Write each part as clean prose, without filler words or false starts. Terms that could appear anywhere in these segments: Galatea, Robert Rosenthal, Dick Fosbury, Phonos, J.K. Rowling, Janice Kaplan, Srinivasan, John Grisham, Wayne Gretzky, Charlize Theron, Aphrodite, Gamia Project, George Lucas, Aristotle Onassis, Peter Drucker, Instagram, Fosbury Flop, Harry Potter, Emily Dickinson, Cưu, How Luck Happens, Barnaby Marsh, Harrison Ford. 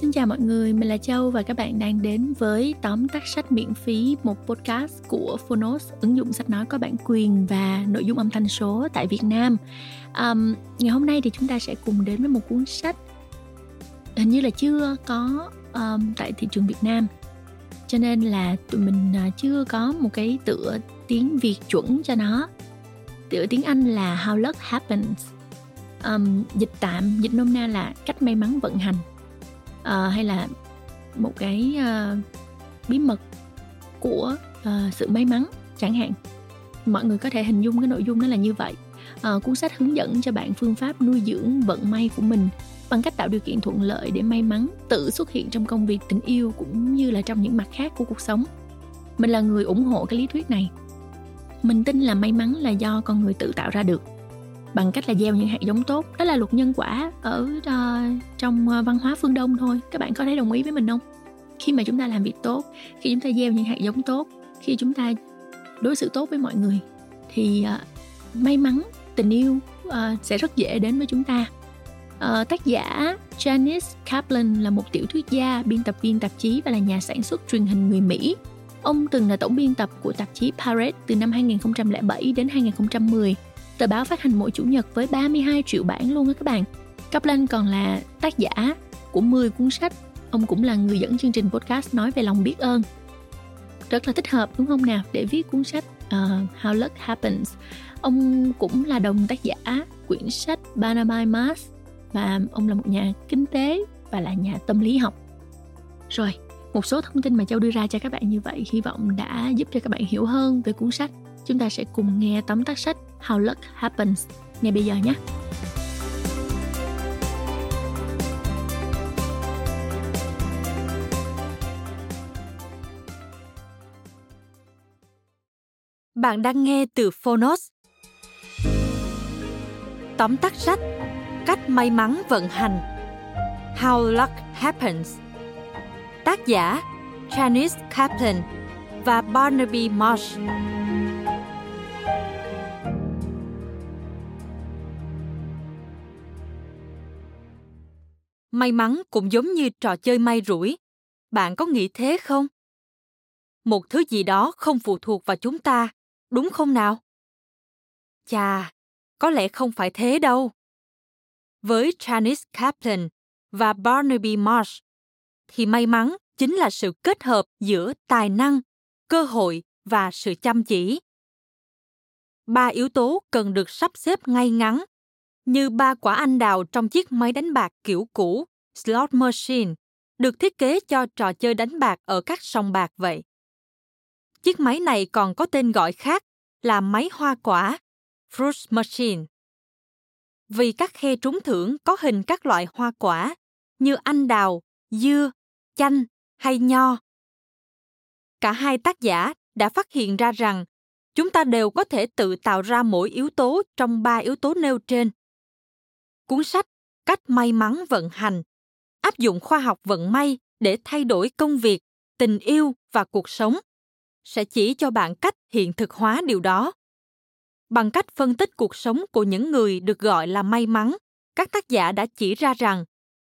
Xin chào mọi người, mình là Châu và các bạn đang đến với tóm tắt sách miễn phí, một podcast của Phonos, ứng dụng sách nói có bản quyền và nội dung âm thanh số tại Việt Nam. Ngày hôm nay thì chúng ta sẽ cùng đến với một cuốn sách hình như là chưa có tại thị trường Việt Nam. Cho nên là tụi mình chưa có một cái tựa tiếng Việt chuẩn cho nó. Tựa tiếng Anh là How Luck Happens. Dịch nôm na là cách may mắn vận hành. Hay là một cái bí mật của sự may mắn chẳng hạn. Mọi người có thể hình dung cái nội dung đó là như vậy. Cuốn sách hướng dẫn cho bạn phương pháp nuôi dưỡng vận may của mình bằng cách tạo điều kiện thuận lợi để may mắn tự xuất hiện trong công việc, tình yêu cũng như là trong những mặt khác của cuộc sống. Mình là người ủng hộ cái lý thuyết này. Mình tin là may mắn là do con người tự tạo ra được bằng cách là gieo những hạt giống tốt. Đó là luật nhân quả ở trong văn hóa phương Đông thôi. Các bạn có thấy đồng ý với mình không? Khi mà chúng ta làm việc tốt, khi chúng ta gieo những hạt giống tốt, khi chúng ta đối xử tốt với mọi người thì may mắn, tình yêu sẽ rất dễ đến với chúng ta. Tác giả Janice Kaplan là một tiểu thuyết gia, biên tập viên tạp chí và là nhà sản xuất truyền hình người Mỹ. Ông từng là tổng biên tập của tạp chí Parade từ năm 2007 đến 2010. Tờ báo phát hành mỗi Chủ nhật với 32 triệu bản luôn á các bạn. Kaplan còn là tác giả của 10 cuốn sách. Ông cũng là người dẫn chương trình podcast nói về lòng biết ơn. Rất là thích hợp đúng không nào để viết cuốn sách How Luck Happens. Ông cũng là đồng tác giả quyển sách Barnaby Marsh và ông là một nhà kinh tế và là nhà tâm lý học. Rồi, một số thông tin mà Châu đưa ra cho các bạn như vậy hy vọng đã giúp cho các bạn hiểu hơn về cuốn sách. Chúng ta sẽ cùng nghe tóm tắt sách How Luck Happens ngay bây giờ nhé. Bạn đang nghe từ Phonos. Tóm tắt sách Cách may mắn vận hành, How Luck Happens. Tác giả Janice Kaplan và Barnaby Marsh. May mắn cũng giống như trò chơi may rủi. Bạn có nghĩ thế không? Một thứ gì đó không phụ thuộc vào chúng ta, đúng không nào? Chà, có lẽ không phải thế đâu. Với Janice Kaplan và Barnaby Marsh, thì may mắn chính là sự kết hợp giữa tài năng, cơ hội và sự chăm chỉ. Ba yếu tố cần được sắp xếp ngay ngắn, như ba quả anh đào trong chiếc máy đánh bạc kiểu cũ, slot machine, được thiết kế cho trò chơi đánh bạc ở các sòng bạc vậy. Chiếc máy này còn có tên gọi khác là máy hoa quả, fruit machine. Vì các khe trúng thưởng có hình các loại hoa quả như anh đào, dưa, chanh hay nho. Cả hai tác giả đã phát hiện ra rằng chúng ta đều có thể tự tạo ra mỗi yếu tố trong ba yếu tố nêu trên. Cuốn sách Cách may mắn vận hành áp dụng khoa học vận may để thay đổi công việc, tình yêu và cuộc sống sẽ chỉ cho bạn cách hiện thực hóa điều đó. Bằng cách phân tích cuộc sống của những người được gọi là may mắn, các tác giả đã chỉ ra rằng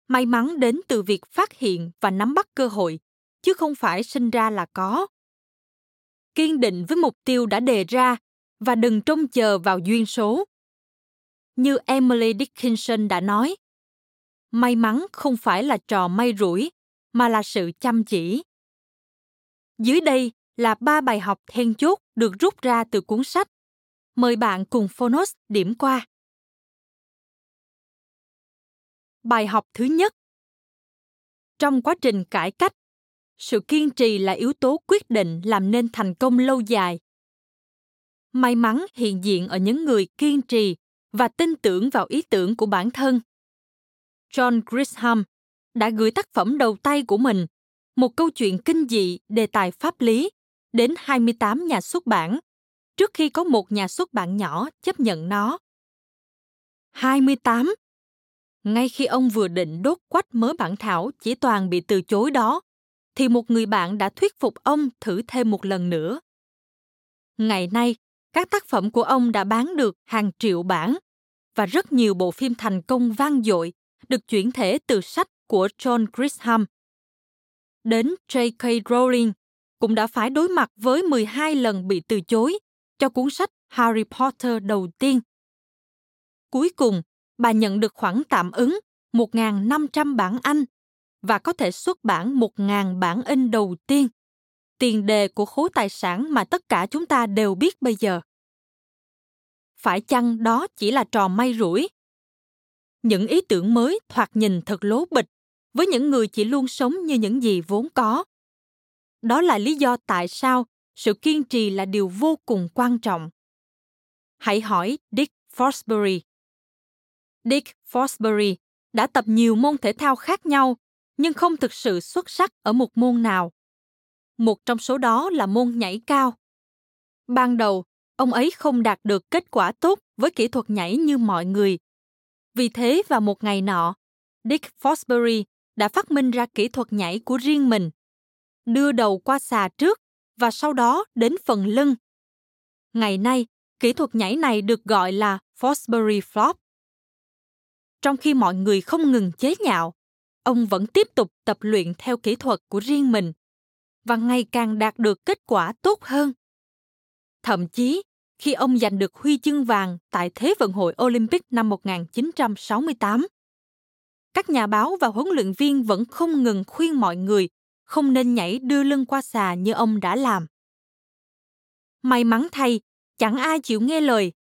may mắn đến từ việc phát hiện và nắm bắt cơ hội, chứ không phải sinh ra là có. Kiên định với mục tiêu đã đề ra và đừng trông chờ vào duyên số. Như Emily Dickinson đã nói, may mắn không phải là trò may rủi, mà là sự chăm chỉ. Dưới đây là 3 bài học then chốt được rút ra từ cuốn sách. Mời bạn cùng Phonos điểm qua. Bài học thứ nhất. Trong quá trình cải cách, sự kiên trì là yếu tố quyết định làm nên thành công lâu dài. May mắn hiện diện ở những người kiên trì và tin tưởng vào ý tưởng của bản thân. John Grisham đã gửi tác phẩm đầu tay của mình, một câu chuyện kinh dị đề tài pháp lý, đến 28 nhà xuất bản, trước khi có một nhà xuất bản nhỏ chấp nhận nó. 28! Ngay khi ông vừa định đốt quách mớ bản thảo chỉ toàn bị từ chối đó, thì một người bạn đã thuyết phục ông thử thêm một lần nữa. Ngày nay, các tác phẩm của ông đã bán được hàng triệu bản và rất nhiều bộ phim thành công vang dội được chuyển thể từ sách của John Grisham. Đến J.K. Rowling cũng đã phải đối mặt với 12 lần bị từ chối cho cuốn sách Harry Potter đầu tiên. Cuối cùng, bà nhận được khoản tạm ứng 1.500 bảng Anh và có thể xuất bản 1.000 bản in đầu tiên, tiền đề của khối tài sản mà tất cả chúng ta đều biết bây giờ. Phải chăng đó chỉ là trò may rủi? Những ý tưởng mới thoạt nhìn thật lố bịch với những người chỉ luôn sống như những gì vốn có. Đó là lý do tại sao sự kiên trì là điều vô cùng quan trọng. Hãy hỏi Dick Fosbury. Dick Fosbury đã tập nhiều môn thể thao khác nhau, nhưng không thực sự xuất sắc ở một môn nào. Một trong số đó là môn nhảy cao. Ban đầu, ông ấy không đạt được kết quả tốt với kỹ thuật nhảy như mọi người. Vì thế, vào một ngày nọ, Dick Fosbury đã phát minh ra kỹ thuật nhảy của riêng mình, đưa đầu qua xà trước và sau đó đến phần lưng. Ngày nay, kỹ thuật nhảy này được gọi là Fosbury Flop. Trong khi mọi người không ngừng chế nhạo, ông vẫn tiếp tục tập luyện theo kỹ thuật của riêng mình và ngày càng đạt được kết quả tốt hơn. Thậm chí, khi ông giành được huy chương vàng tại Thế vận hội Olympic năm 1968, các nhà báo và huấn luyện viên vẫn không ngừng khuyên mọi người không nên nhảy đưa lưng qua xà như ông đã làm. May mắn thay, chẳng ai chịu nghe lời.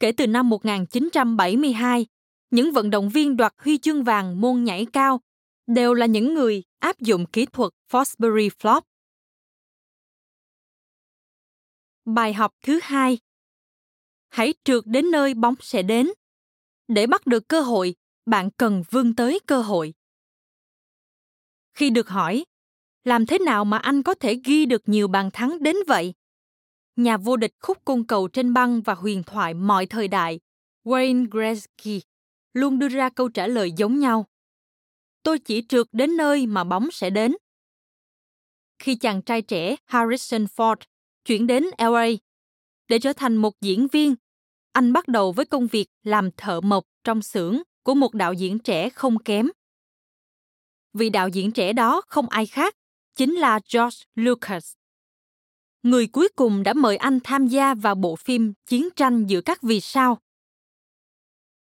Kể từ năm 1972, những vận động viên đoạt huy chương vàng môn nhảy cao đều là những người áp dụng kỹ thuật Fosbury Flop. Bài học thứ 2. Hãy trượt đến nơi bóng sẽ đến. Để bắt được cơ hội, bạn cần vươn tới cơ hội. Khi được hỏi, làm thế nào mà anh có thể ghi được nhiều bàn thắng đến vậy? Nhà vô địch khúc côn cầu trên băng và huyền thoại mọi thời đại, Wayne Gretzky, luôn đưa ra câu trả lời giống nhau. Tôi chỉ trượt đến nơi mà bóng sẽ đến. Khi chàng trai trẻ Harrison Ford chuyển đến LA để trở thành một diễn viên, anh bắt đầu với công việc làm thợ mộc trong xưởng của một đạo diễn trẻ không kém. Vị đạo diễn trẻ đó không ai khác, chính là George Lucas, người cuối cùng đã mời anh tham gia vào bộ phim Chiến tranh giữa các vì sao.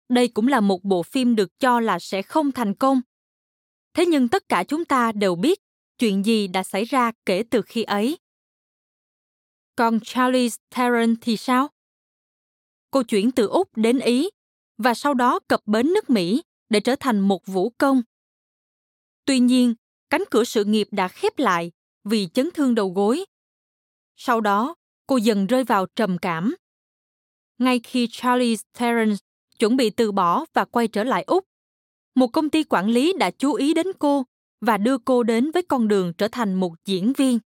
Đây cũng là một bộ phim được cho là sẽ không thành công. Thế nhưng tất cả chúng ta đều biết chuyện gì đã xảy ra kể từ khi ấy. Còn Charlize Theron thì sao? Cô chuyển từ Úc đến Ý và sau đó cập bến nước Mỹ để trở thành một vũ công. Tuy nhiên, cánh cửa sự nghiệp đã khép lại vì chấn thương đầu gối. Sau đó, cô dần rơi vào trầm cảm. Ngay khi Charlize Theron chuẩn bị từ bỏ và quay trở lại Úc, một công ty quản lý đã chú ý đến cô và đưa cô đến với con đường trở thành một diễn viên.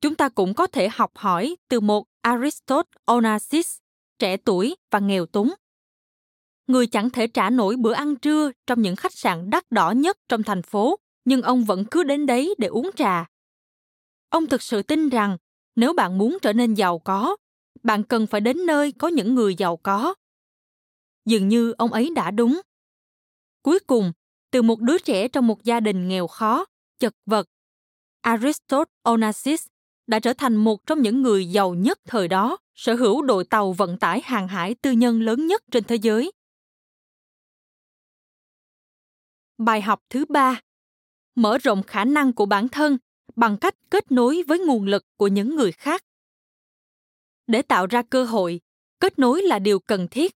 Chúng ta cũng có thể học hỏi từ một Aristotle Onassis, trẻ tuổi và nghèo túng, người chẳng thể trả nổi bữa ăn trưa trong những khách sạn đắt đỏ nhất trong thành phố, nhưng ông vẫn cứ đến đấy để uống trà. Ông thực sự tin rằng nếu bạn muốn trở nên giàu có, bạn cần phải đến nơi có những người giàu có. Dường như ông ấy đã đúng. Cuối cùng, từ một đứa trẻ trong một gia đình nghèo khó, chật vật, Aristotle Onassis đã trở thành một trong những người giàu nhất thời đó, sở hữu đội tàu vận tải hàng hải tư nhân lớn nhất trên thế giới. Bài học thứ 3. Mở rộng khả năng của bản thân bằng cách kết nối với nguồn lực của những người khác. Để tạo ra cơ hội, kết nối là điều cần thiết.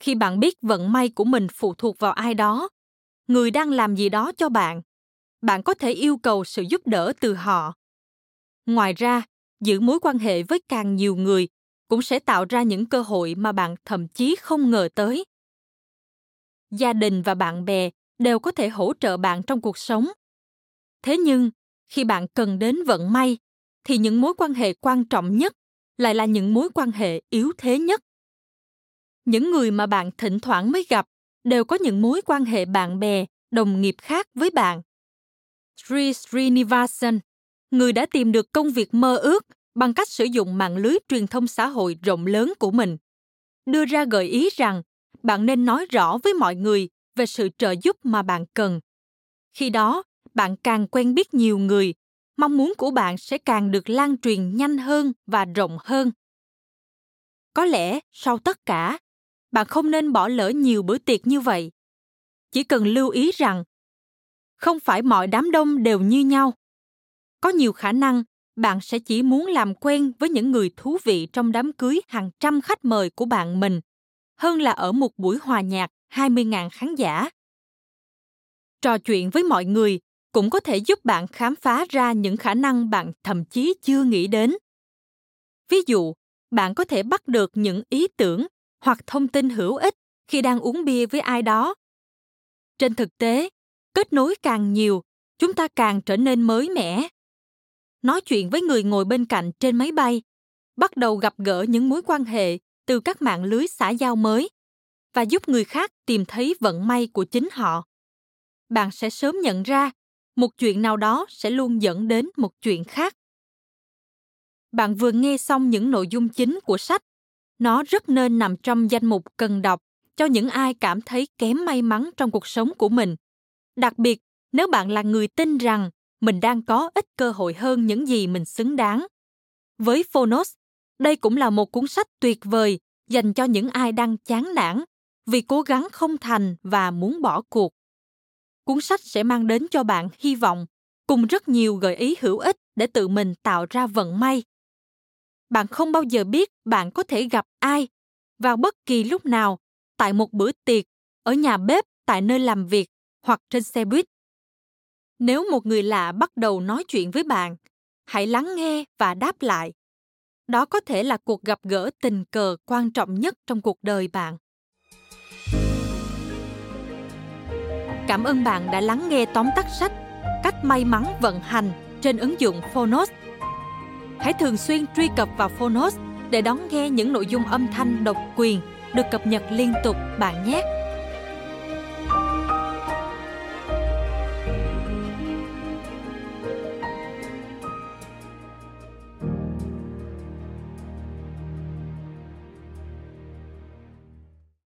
Khi bạn biết vận may của mình phụ thuộc vào ai đó, người đang làm gì đó cho bạn, bạn có thể yêu cầu sự giúp đỡ từ họ. Ngoài ra, giữ mối quan hệ với càng nhiều người cũng sẽ tạo ra những cơ hội mà bạn thậm chí không ngờ tới. Gia đình và bạn bè đều có thể hỗ trợ bạn trong cuộc sống. Thế nhưng, khi bạn cần đến vận may, thì những mối quan hệ quan trọng nhất lại là những mối quan hệ yếu thế nhất. Những người mà bạn thỉnh thoảng mới gặp đều có những mối quan hệ bạn bè, đồng nghiệp khác với bạn. Srinivasan, người đã tìm được công việc mơ ước bằng cách sử dụng mạng lưới truyền thông xã hội rộng lớn của mình, đưa ra gợi ý rằng bạn nên nói rõ với mọi người về sự trợ giúp mà bạn cần. Khi đó, bạn càng quen biết nhiều người, mong muốn của bạn sẽ càng được lan truyền nhanh hơn và rộng hơn. Có lẽ, sau tất cả, bạn không nên bỏ lỡ nhiều bữa tiệc như vậy. Chỉ cần lưu ý rằng, không phải mọi đám đông đều như nhau. Có nhiều khả năng, bạn sẽ chỉ muốn làm quen với những người thú vị trong đám cưới hàng trăm khách mời của bạn mình, hơn là ở một buổi hòa nhạc 20.000 khán giả. Trò chuyện với mọi người cũng có thể giúp bạn khám phá ra những khả năng bạn thậm chí chưa nghĩ đến. Ví dụ, bạn có thể bắt được những ý tưởng hoặc thông tin hữu ích khi đang uống bia với ai đó. Trên thực tế, kết nối càng nhiều, chúng ta càng trở nên mới mẻ. Nói chuyện với người ngồi bên cạnh trên máy bay, bắt đầu gặp gỡ những mối quan hệ từ các mạng lưới xã giao mới và giúp người khác tìm thấy vận may của chính họ. Bạn sẽ sớm nhận ra một chuyện nào đó sẽ luôn dẫn đến một chuyện khác. Bạn vừa nghe xong những nội dung chính của sách. Nó rất nên nằm trong danh mục cần đọc cho những ai cảm thấy kém may mắn trong cuộc sống của mình. Đặc biệt, nếu bạn là người tin rằng mình đang có ít cơ hội hơn những gì mình xứng đáng. Với Phonos, đây cũng là một cuốn sách tuyệt vời dành cho những ai đang chán nản vì cố gắng không thành và muốn bỏ cuộc. Cuốn sách sẽ mang đến cho bạn hy vọng, cùng rất nhiều gợi ý hữu ích để tự mình tạo ra vận may. Bạn không bao giờ biết bạn có thể gặp ai, vào bất kỳ lúc nào, tại một bữa tiệc, ở nhà bếp, tại nơi làm việc, hoặc trên xe buýt. Nếu một người lạ bắt đầu nói chuyện với bạn, hãy lắng nghe và đáp lại. Đó có thể là cuộc gặp gỡ tình cờ quan trọng nhất trong cuộc đời bạn. Cảm ơn bạn đã lắng nghe tóm tắt sách Cách May Mắn Vận Hành trên ứng dụng Phonos. Hãy thường xuyên truy cập vào Phonos để đón nghe những nội dung âm thanh độc quyền được cập nhật liên tục bạn nhé.